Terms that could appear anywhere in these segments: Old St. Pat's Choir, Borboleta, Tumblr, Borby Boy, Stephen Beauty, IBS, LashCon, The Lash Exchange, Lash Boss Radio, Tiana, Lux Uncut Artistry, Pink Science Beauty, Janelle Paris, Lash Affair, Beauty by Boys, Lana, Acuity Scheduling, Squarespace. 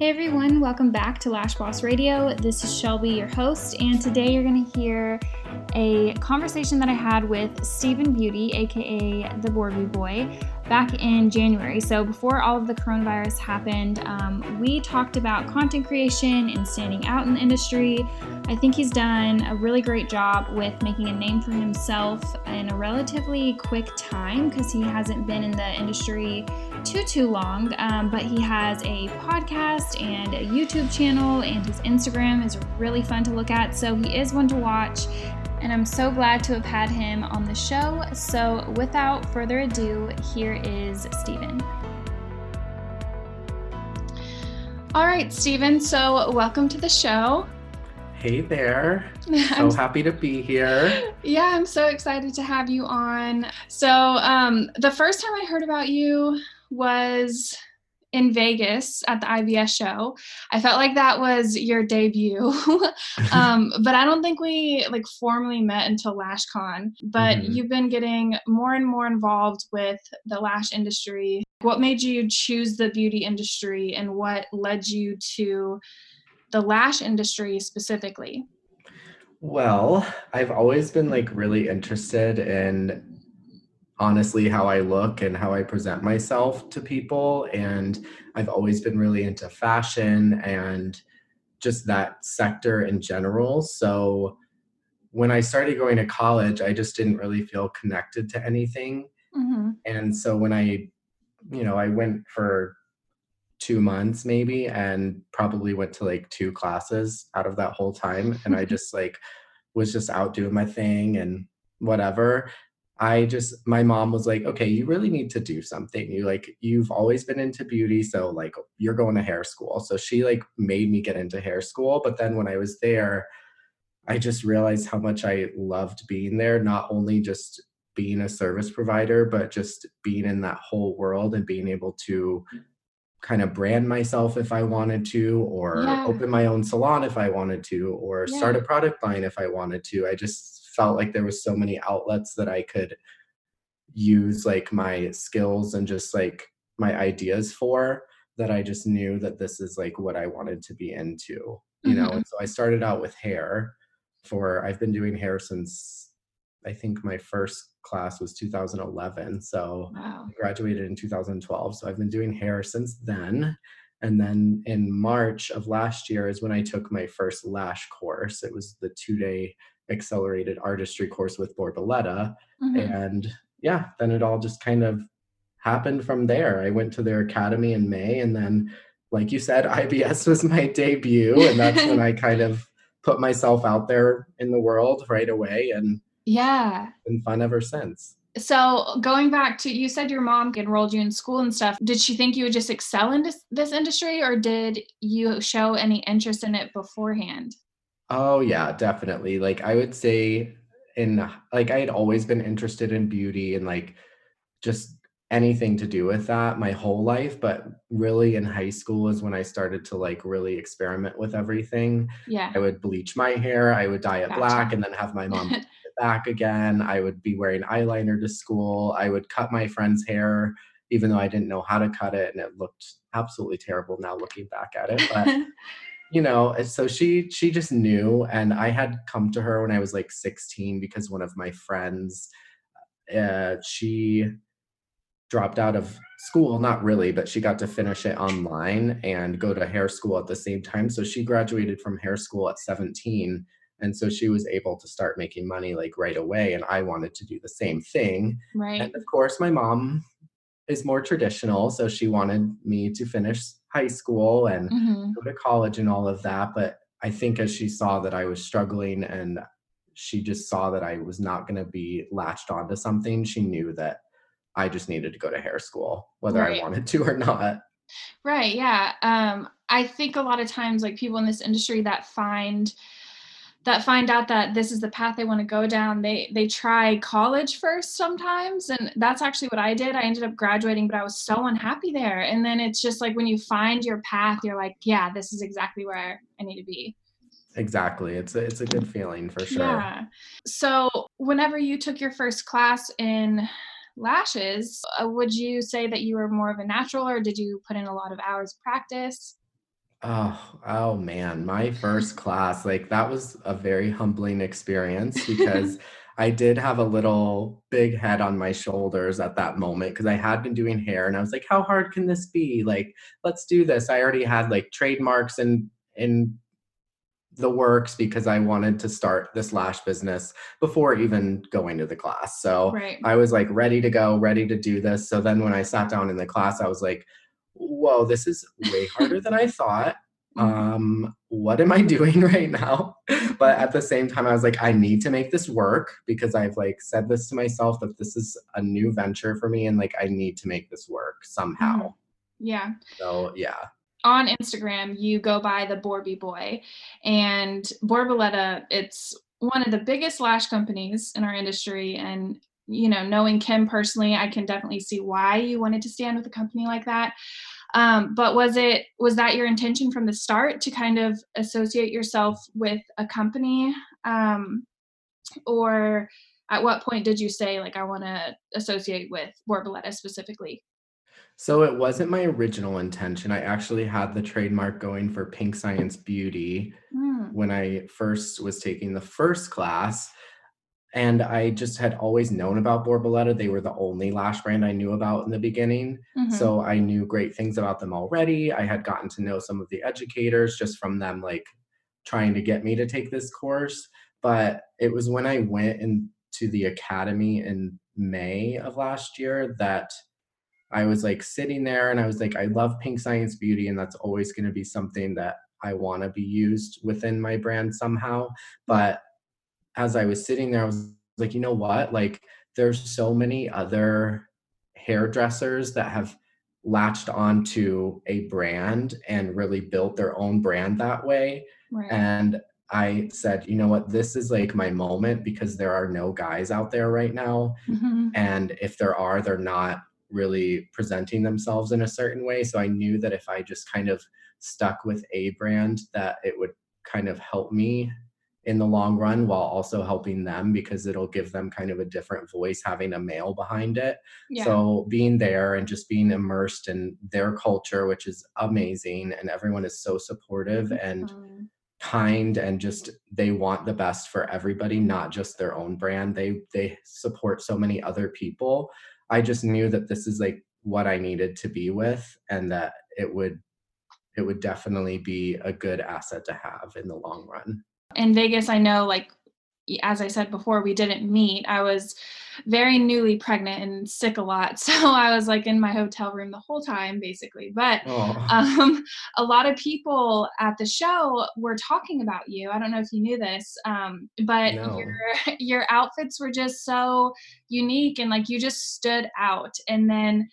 Hey everyone, welcome back to Lash Boss Radio. This is Shelby, your host, and today you're going to hear a conversation that I had with Stephen Beauty, aka the Borby Boy, back in January. So before all of the coronavirus happened, we talked about content creation and standing out in the industry. I think he's done a really great job with making a name for himself in a relatively quick time because he hasn't been in the industry too long, but he has a podcast and a YouTube channel, and his Instagram is really fun to look at, so he is one to watch, and I'm so glad to have had him on the show. So without further ado, here is Stephen. All right, Stephen, so welcome to the show. Hey there. So happy to be here. Yeah, I'm so excited to have you on. So the first time I heard about you was in Vegas at the IBS show. I felt like that was your debut, but I don't think we formally met until LashCon, but You've been getting more and more involved with the lash industry. What made you choose the beauty industry, and what led you to the lash industry specifically? Well, I've always been really interested in honestly how I look and how I present myself to people. And I've always been really into fashion and just that sector in general. So when I started going to college, I just didn't really feel connected to anything. Mm-hmm. And so when I went for 2 months maybe and probably went to two classes out of that whole time. And I just was just out doing my thing and whatever. My mom was okay, you really need to do something. You've always been into beauty. So you're going to hair school. So she made me get into hair school. But then when I was there, I just realized how much I loved being there. Not only just being a service provider, but just being in that whole world and being able to kind of brand myself if I wanted to, or open my own salon if I wanted to, or start a product line if I wanted to. I just felt there was so many outlets that I could use my skills and just my ideas for, that I just knew that this is what I wanted to be into, you know? And so I started out with hair. I've been doing hair since I think my first class was 2011. So I graduated in 2012. So I've been doing hair since then. And then in March of last year is when I took my first lash course. It was the 2-day accelerated artistry course with Borboleta. And then it all just kind of happened from there. I went to their academy in May, and then like you said, IBS was my debut, and that's when I kind of put myself out there in the world right away, and been fun ever since. So going back to, you said your mom enrolled you in school and stuff. Did she think you would just excel in this industry, or did you show any interest in it beforehand? Oh yeah, definitely. I would say I had always been interested in beauty and just anything to do with that my whole life. But really in high school is when I started to really experiment with everything. Yeah. I would bleach my hair. I would dye it black and then have my mom put it back again. I would be wearing eyeliner to school. I would cut my friend's hair, even though I didn't know how to cut it. And it looked absolutely terrible now looking back at it. But so she just knew. And I had come to her when I was 16 because one of my friends, she dropped out of school, not really, but she got to finish it online and go to hair school at the same time. So she graduated from hair school at 17. And so she was able to start making money right away. And I wanted to do the same thing. Right. And of course, my mom is more traditional. So she wanted me to finish high school and go to college and all of that. But I think as she saw that I was struggling and she just saw that I was not going to be latched onto something, she knew that I just needed to go to hair school, whether I wanted to or not. Right. Yeah. I think a lot of times people in this industry that find out that this is the path they want to go down, they try college first sometimes. And that's actually what I did. I ended up graduating, but I was so unhappy there. And then it's just when you find your path, you're yeah, this is exactly where I need to be. Exactly. It's a good feeling for sure. Yeah. So whenever you took your first class in lashes, would you say that you were more of a natural, or did you put in a lot of hours of practice? Oh man, my first class, like that was a very humbling experience because I did have a little big head on my shoulders at that moment because I had been doing hair and I was like, how hard can this be? Like, let's do this. I already had like trademarks and the works because I wanted to start this lash business before even going to the class. So right. I was like ready to go, ready to do this. So then when I sat down in the class, I was like, whoa, this is way harder than I thought. What am I doing right now? But at the same time, I was like, I need to make this work because I've like said this to myself that this is a new venture for me. And like, I need to make this work somehow. Yeah. So yeah. On Instagram, you go by the Borby Boy, and Borboleta, it's one of the biggest lash companies in our industry. And, you know, knowing Kim personally, I can definitely see why you wanted to stand with a company like that. But was that your intention from the start to kind of associate yourself with a company? Or at what point did you say, like, I want to associate with Borboleta specifically? So it wasn't my original intention. I actually had the trademark going for Pink Science Beauty when I first was taking the first class. And I just had always known about Borboleta. They were the only lash brand I knew about in the beginning. Mm-hmm. So I knew great things about them already. I had gotten to know some of the educators just from them, like trying to get me to take this course. But it was when I went into the academy in May of last year that I was like sitting there and I was like, I love Pink Science Beauty, and that's always going to be something that I want to be used within my brand somehow. But as I was sitting there, I was like, you know what? Like, there's so many other hairdressers that have latched onto a brand and really built their own brand that way. Right. And I said, you know what, this is like my moment because there are no guys out there right now. Mm-hmm. And if there are, they're not really presenting themselves in a certain way. So I knew that if I just kind of stuck with a brand, that it would kind of help me in the long run while also helping them, because it'll give them kind of a different voice having a male behind it. Yeah. So being there and just being immersed in their culture, which is amazing, and everyone is so supportive and kind, and just they want the best for everybody, not just their own brand. They support so many other people. I just knew that this is like what I needed to be with, and that it would definitely be a good asset to have in the long run. In Vegas, I know, like, as I said before, we didn't meet. I was very newly pregnant and sick a lot. So I was like in my hotel room the whole time, basically. But a lot of people at the show were talking about you. I don't know if you knew this, but no. Your outfits were just so unique, and like you just stood out. And then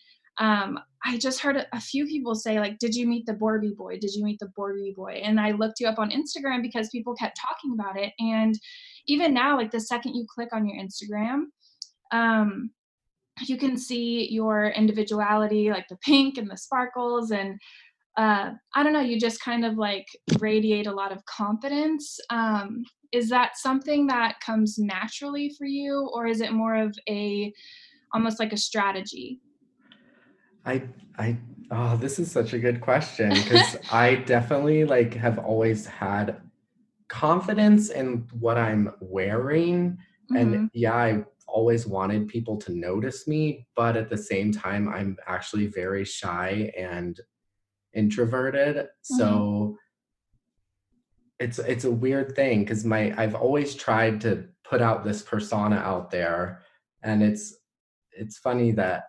I just heard a few people say, like, did you meet the Borby Boy? Did you meet the Borby Boy? And I looked you up on Instagram because people kept talking about it. And even now, like the second you click on your Instagram, you can see your individuality, like the pink and the sparkles. And I don't know, you just kind of like radiate a lot of confidence. Is that something that comes naturally for you? Or is it more of almost like a strategy? Oh, this is such a good question, because I definitely like have always had confidence in what I'm wearing. Mm-hmm. And yeah, I always wanted people to notice me, but at the same time, I'm actually very shy and introverted. Mm-hmm. So it's a weird thing, because I've always tried to put out this persona out there, and it's funny that,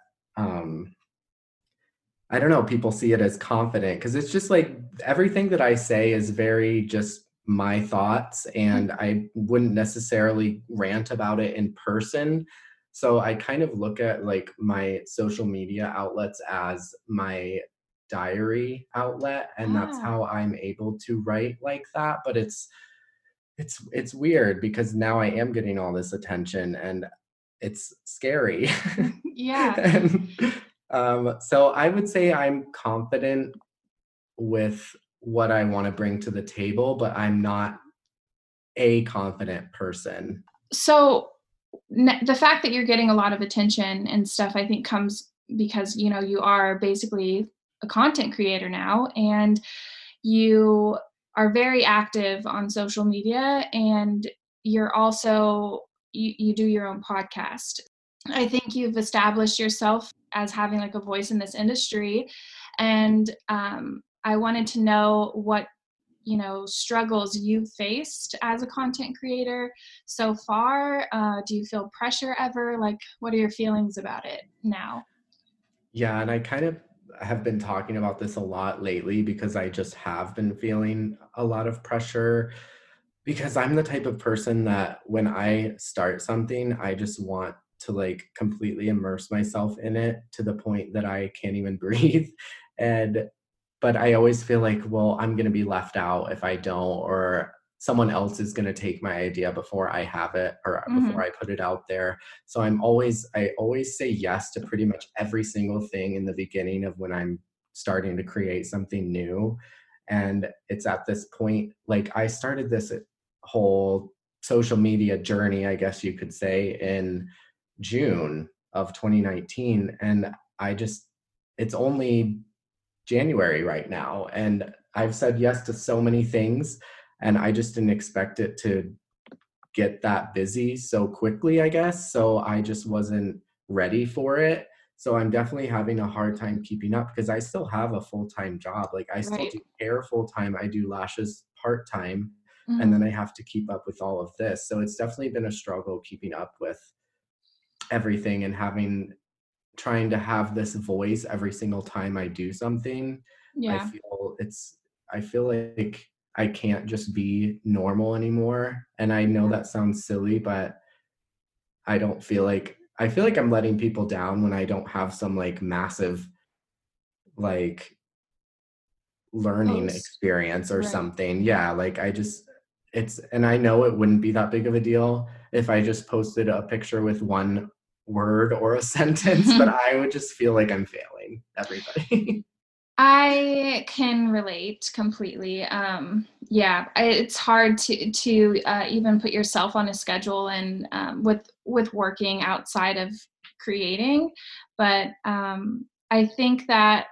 I don't know, people see it as confident, because it's just like everything that I say is very just my thoughts, and I wouldn't necessarily rant about it in person. So I kind of look at like my social media outlets as my diary outlet, and that's how I'm able to write like that. But it's weird, because now I am getting all this attention, and it's scary. Yeah. So I would say I'm confident with what I want to bring to the table, but I'm not a confident person. So the fact that you're getting a lot of attention and stuff, I think comes because, you know, you are basically a content creator now, and you are very active on social media, and you're also, you do your own podcast. I think you've established yourself as having like a voice in this industry. And I wanted to know what, you know, struggles you've faced as a content creator so far. Do you feel pressure ever? Like, what are your feelings about it now? Yeah, and I kind of have been talking about this a lot lately because I just have been feeling a lot of pressure, because I'm the type of person that when I start something, I just want to like completely immerse myself in it to the point that I can't even breathe. But I always feel like, well, I'm going to be left out if I don't, or someone else is going to take my idea before I have it or before I put it out there. So I always say yes to pretty much every single thing in the beginning of when I'm starting to create something new. And it's at this point, like I started this whole social media journey, I guess you could say, in June of 2019. And it's only January right now. And I've said yes to so many things, and I just didn't expect it to get that busy so quickly, I guess. So I just wasn't ready for it. So I'm definitely having a hard time keeping up because I still have a full-time job. Like I still do hair full-time. I do lashes part-time, and then I have to keep up with all of this. So it's definitely been a struggle keeping up with everything and trying to have this voice every single time I do something. Yeah. I feel like I can't just be normal anymore. And I know that sounds silly, but I feel like I'm letting people down when I don't have some like massive, like learning experience or something. Yeah. Like and I know it wouldn't be that big of a deal if I just posted a picture with one word or a sentence, but I would just feel like I'm failing everybody. I can relate completely. It's hard to even put yourself on a schedule and with working outside of creating. But I think that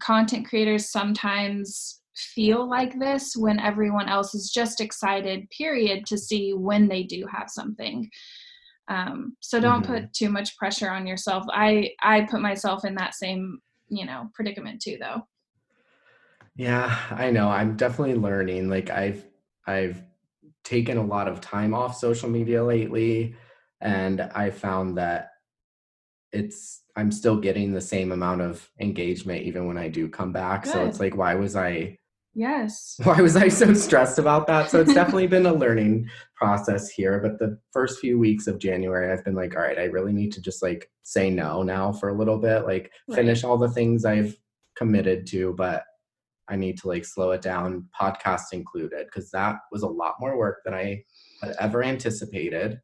content creators sometimes feel like this when everyone else is just excited, period, to see when they do have something. So don't put too much pressure on yourself. I put myself in that same, you know, predicament too, though. Yeah, I know. I'm definitely learning. Like I've taken a lot of time off social media lately, and I found that I'm still getting the same amount of engagement even when I do come back. Good. So it's like, why was I so stressed about that? So it's definitely been a learning process here. But the first few weeks of January, I've been like, all right, I really need to just like say no now for a little bit, like finish all the things I've committed to, but I need to like slow it down, podcast included, because that was a lot more work than I had ever anticipated.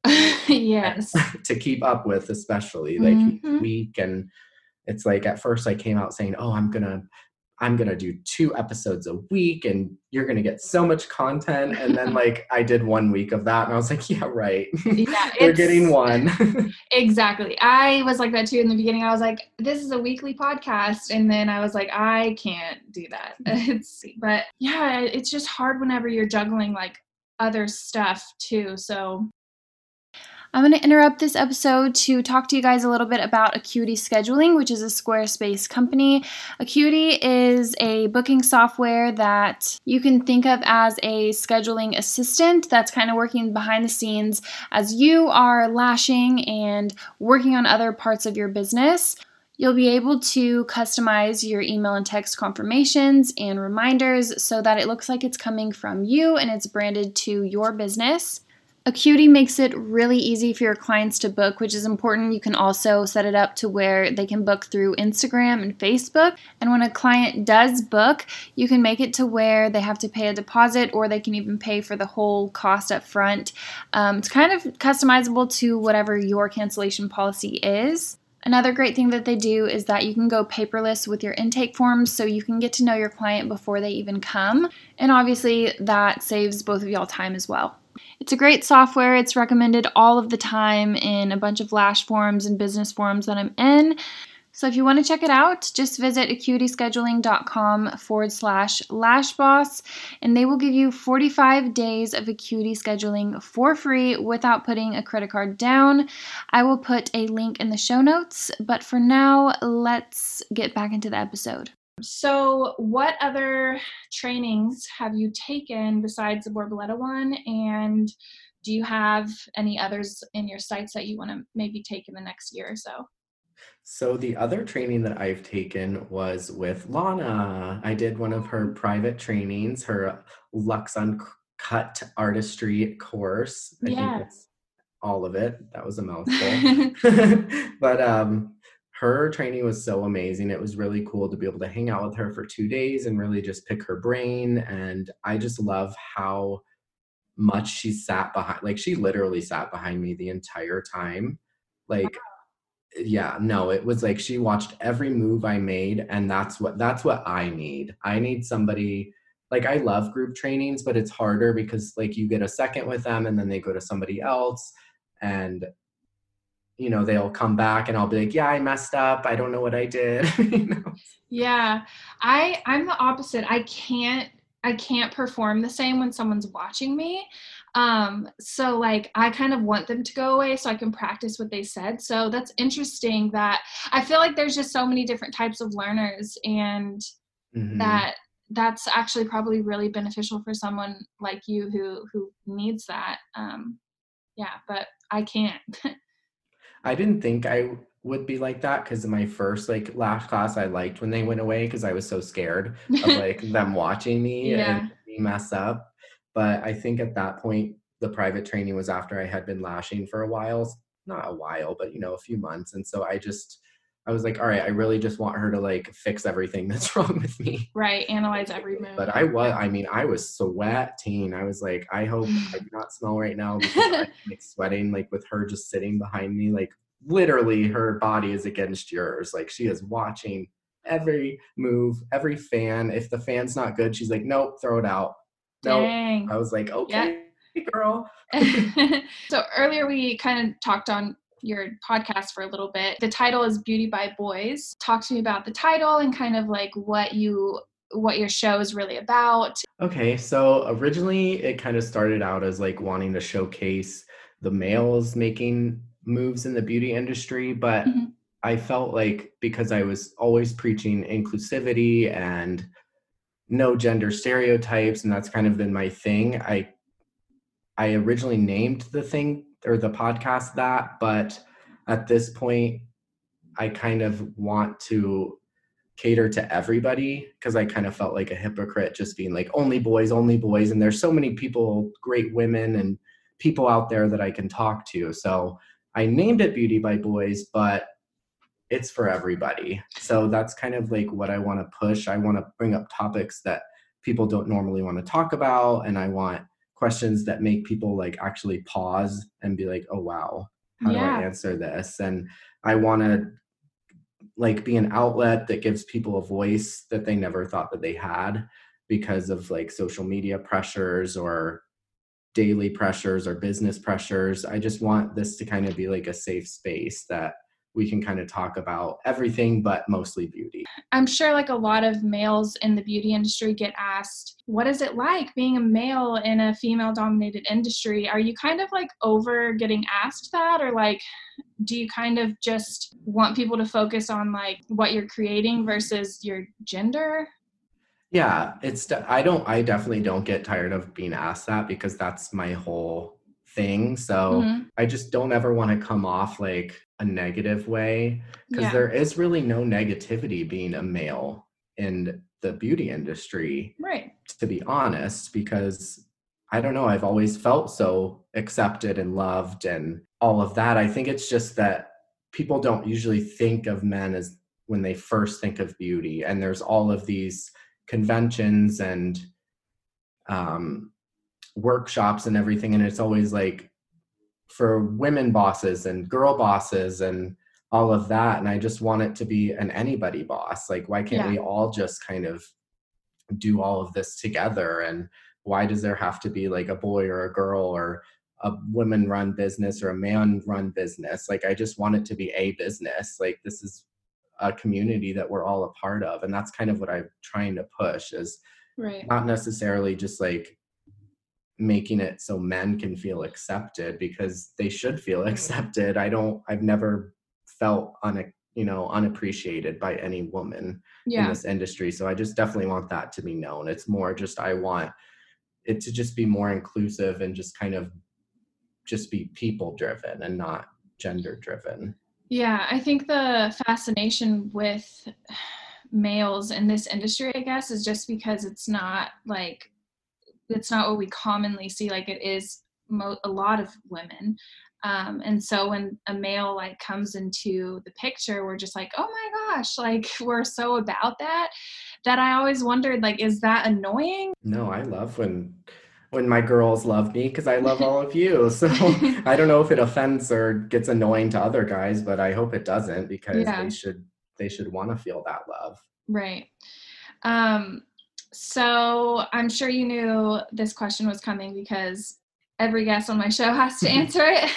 Yes. To keep up with, especially like week. And it's like, at first I came out saying, oh, I'm going to do 2 episodes a week and you're going to get so much content. And then like I did 1 week of that and I was like, yeah, right. Yeah, we're getting one. Exactly. I was like that too in the beginning. I was like, this is a weekly podcast. And then I was like, I can't do that. But yeah, it's just hard whenever you're juggling like other stuff too. So I'm going to interrupt this episode to talk to you guys a little bit about Acuity Scheduling, which is a Squarespace company. Acuity is a booking software that you can think of as a scheduling assistant that's kind of working behind the scenes as you are lashing and working on other parts of your business. You'll be able to customize your email and text confirmations and reminders so that it looks like it's coming from you and it's branded to your business. Acuity makes it really easy for your clients to book, which is important. You can also set it up to where they can book through Instagram and Facebook. And when a client does book, you can make it to where they have to pay a deposit, or they can even pay for the whole cost up front. It's kind of customizable to whatever your cancellation policy is. Another great thing that they do is that you can go paperless with your intake forms, so you can get to know your client before they even come. And obviously that saves both of y'all time as well. It's a great software. It's recommended all of the time in a bunch of lash forums and business forums that I'm in. So if you want to check it out, just visit acuityscheduling.com/lashboss, and they will give you 45 days of Acuity Scheduling for free without putting a credit card down. I will put a link in the show notes, but for now, let's get back into the episode. So what other trainings have you taken besides the Borboleta one, and do you have any others in your sights that you want to maybe take in the next year or so? So the other training that I've taken was with Lana. I did one of her private trainings, her Lux Uncut Artistry course. I think that's all of it. That was a mouthful. But her training was so amazing. It was really cool to be able to hang out with her for 2 days and really just pick her brain. And I just love how much she sat behind, like she literally sat behind me the entire time. Like, yeah, no, it was like she watched every move I made, and that's what I need. I need somebody, like I love group trainings, but it's harder because like you get a second with them and then they go to somebody else, and you know, they'll come back and I'll be like, yeah, I messed up. I don't know what I did. You know? Yeah. I'm the opposite. I can't perform the same when someone's watching me. So like, I kind of want them to go away so I can practice what they said. So that's interesting that I feel like there's just so many different types of learners, and that's actually probably really beneficial for someone like you who needs that. But I can't. I didn't think I would be like that, because in my first like lash class, I liked when they went away because I was so scared of like them watching me and me mess up. But I think at that point, the private training was after I had been lashing for a while, not a while, but, you know, a few months. And so I was like, all right, I really just want her to like fix everything that's wrong with me. Right. Analyze every move. But I was sweating. I was like, I hope I do not smell right now, because I'm like sweating, like with her just sitting behind me, like literally her body is against yours. Like she is watching every move, every fan. If the fan's not good, she's like, nope, throw it out. No, dang. I was like, okay, girl. So earlier we kind of talked on your podcast for a little bit. The title is Beauty by Boys. Talk to me about the title and kind of like what your show is really about. Okay, so originally it kind of started out as like wanting to showcase the males making moves in the beauty industry, but I felt like because I was always preaching inclusivity and no gender stereotypes, and that's kind of been my thing. I originally named the thing or the podcast that, but at this point, I kind of want to cater to everybody, because I kind of felt like a hypocrite just being like, only boys, and there's so many people, great women and people out there that I can talk to. So I named it Beauty by Boys, but it's for everybody. So that's kind of like what I want to push. I want to bring up topics that people don't normally want to talk about. And I want questions that make people like actually pause and be like, oh, wow, how do I answer this? And I want to like be an outlet that gives people a voice that they never thought that they had because of like social media pressures or daily pressures or business pressures. I just want this to kind of be like a safe space that we can kind of talk about everything, but mostly beauty. I'm sure like a lot of males in the beauty industry get asked, what is it like being a male in a female dominated industry? Are you kind of like over getting asked that? Or like, do you kind of just want people to focus on like what you're creating versus your gender? Yeah, I definitely don't get tired of being asked that, because that's my whole thing. So I just don't ever want to come off like a negative way, because there is really no negativity being a male in the beauty industry, right? To be honest, because I don't know, I've always felt so accepted and loved and all of that. I think it's just that people don't usually think of men as when they first think of beauty, and there's all of these conventions and workshops and everything, and it's always like for women bosses and girl bosses and all of that. And I just want it to be an anybody boss. Like, why can't we all just kind of do all of this together? And why does there have to be like a boy or a girl or a woman run business or a man run business? Like, I just want it to be a business. Like, this is a community that we're all a part of. And that's kind of what I'm trying to push, is not necessarily just like making it so men can feel accepted, because they should feel accepted. I've never felt unappreciated by any woman in this industry. So I just definitely want that to be known. It's more just, I want it to just be more inclusive and just kind of just be people driven and not gender driven. Yeah, I think the fascination with males in this industry, I guess, is just because it's not what we commonly see. Like, it is a lot of women. And so when a male comes into the picture, we're just like, oh my gosh, we're so about that I always wondered, is that annoying? No, I love when my girls love me, because I love all of you. So I don't know if it offends or gets annoying to other guys, but I hope it doesn't, because they should want to feel that love. Right. So I'm sure you knew this question was coming because every guest on my show has to answer it.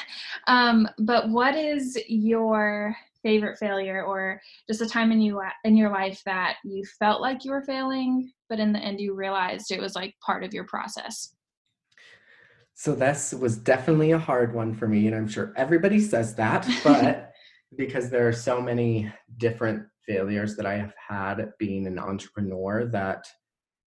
But what is your favorite failure, or just a time in your life that you felt like you were failing, but in the end you realized it was part of your process? So this was definitely a hard one for me, and I'm sure everybody says that, but because there are so many different failures that I have had being an entrepreneur that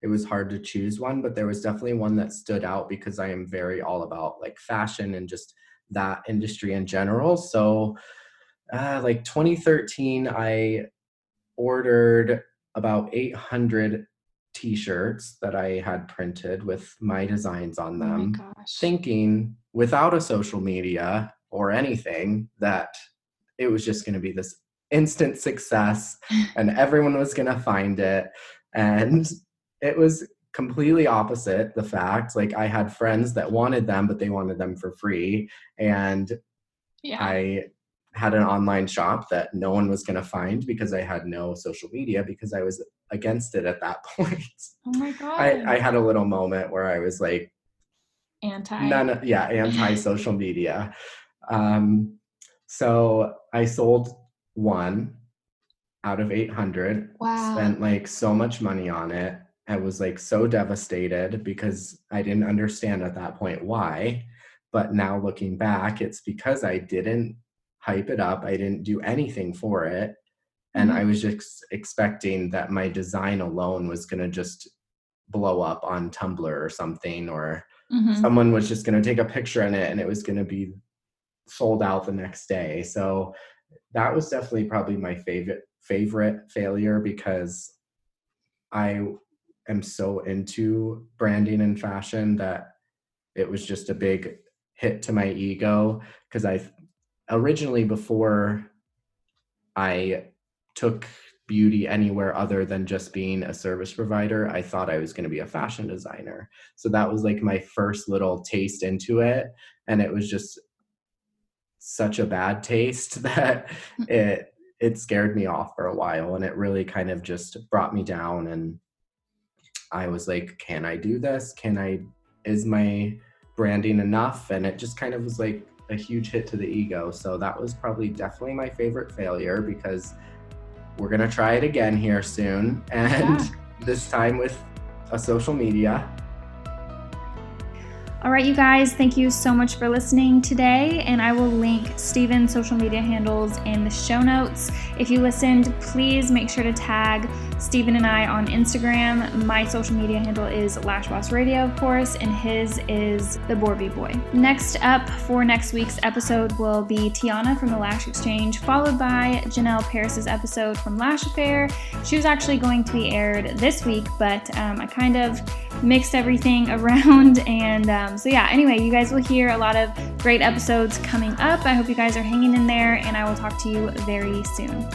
it was hard to choose one, but there was definitely one that stood out because I am very all about fashion and just that industry in general. So 2013, I ordered about 800 t-shirts that I had printed with my designs on them, thinking without a social media or anything that it was just going to be this instant success and everyone was going to find it. And it was completely opposite the fact. I had friends that wanted them, but they wanted them for free. And I had an online shop that no one was going to find because I had no social media, because I was against it at that point. Oh my God. I had a little moment where I was anti social media. So I sold one out of 800, spent so much money on it. I was so devastated because I didn't understand at that point why, but now looking back, it's because I didn't hype it up. I didn't do anything for it. And I was just expecting that my design alone was going to just blow up on Tumblr or something, or someone was just going to take a picture in it and it was going to be sold out the next day. So that was definitely probably my favorite failure, because I'm so into branding and fashion that it was just a big hit to my ego, because originally, before I took beauty anywhere other than just being a service provider, I thought I was going to be a fashion designer. So that was my first little taste into it. And it was just such a bad taste that it scared me off for a while. And it really kind of just brought me down, and I was can I do this? Is my branding enough? And it just kind of was a huge hit to the ego. So that was probably definitely my favorite failure, because we're going to try it again here soon. And this time with a social media. All right, you guys, thank you so much for listening today. And I will link Stephen's social media handles in the show notes. If you listened, please make sure to tag Stephen and I on Instagram. My social media handle is Lash Boss Radio, of course, and his is the Borby Boy. Next up for next week's episode will be Tiana from the Lash Exchange, followed by Janelle Paris' episode from Lash Affair. She was actually going to be aired this week, but I kind of mixed everything around, and anyway, you guys will hear a lot of great episodes coming up. I hope you guys are hanging in there, and I will talk to you very soon.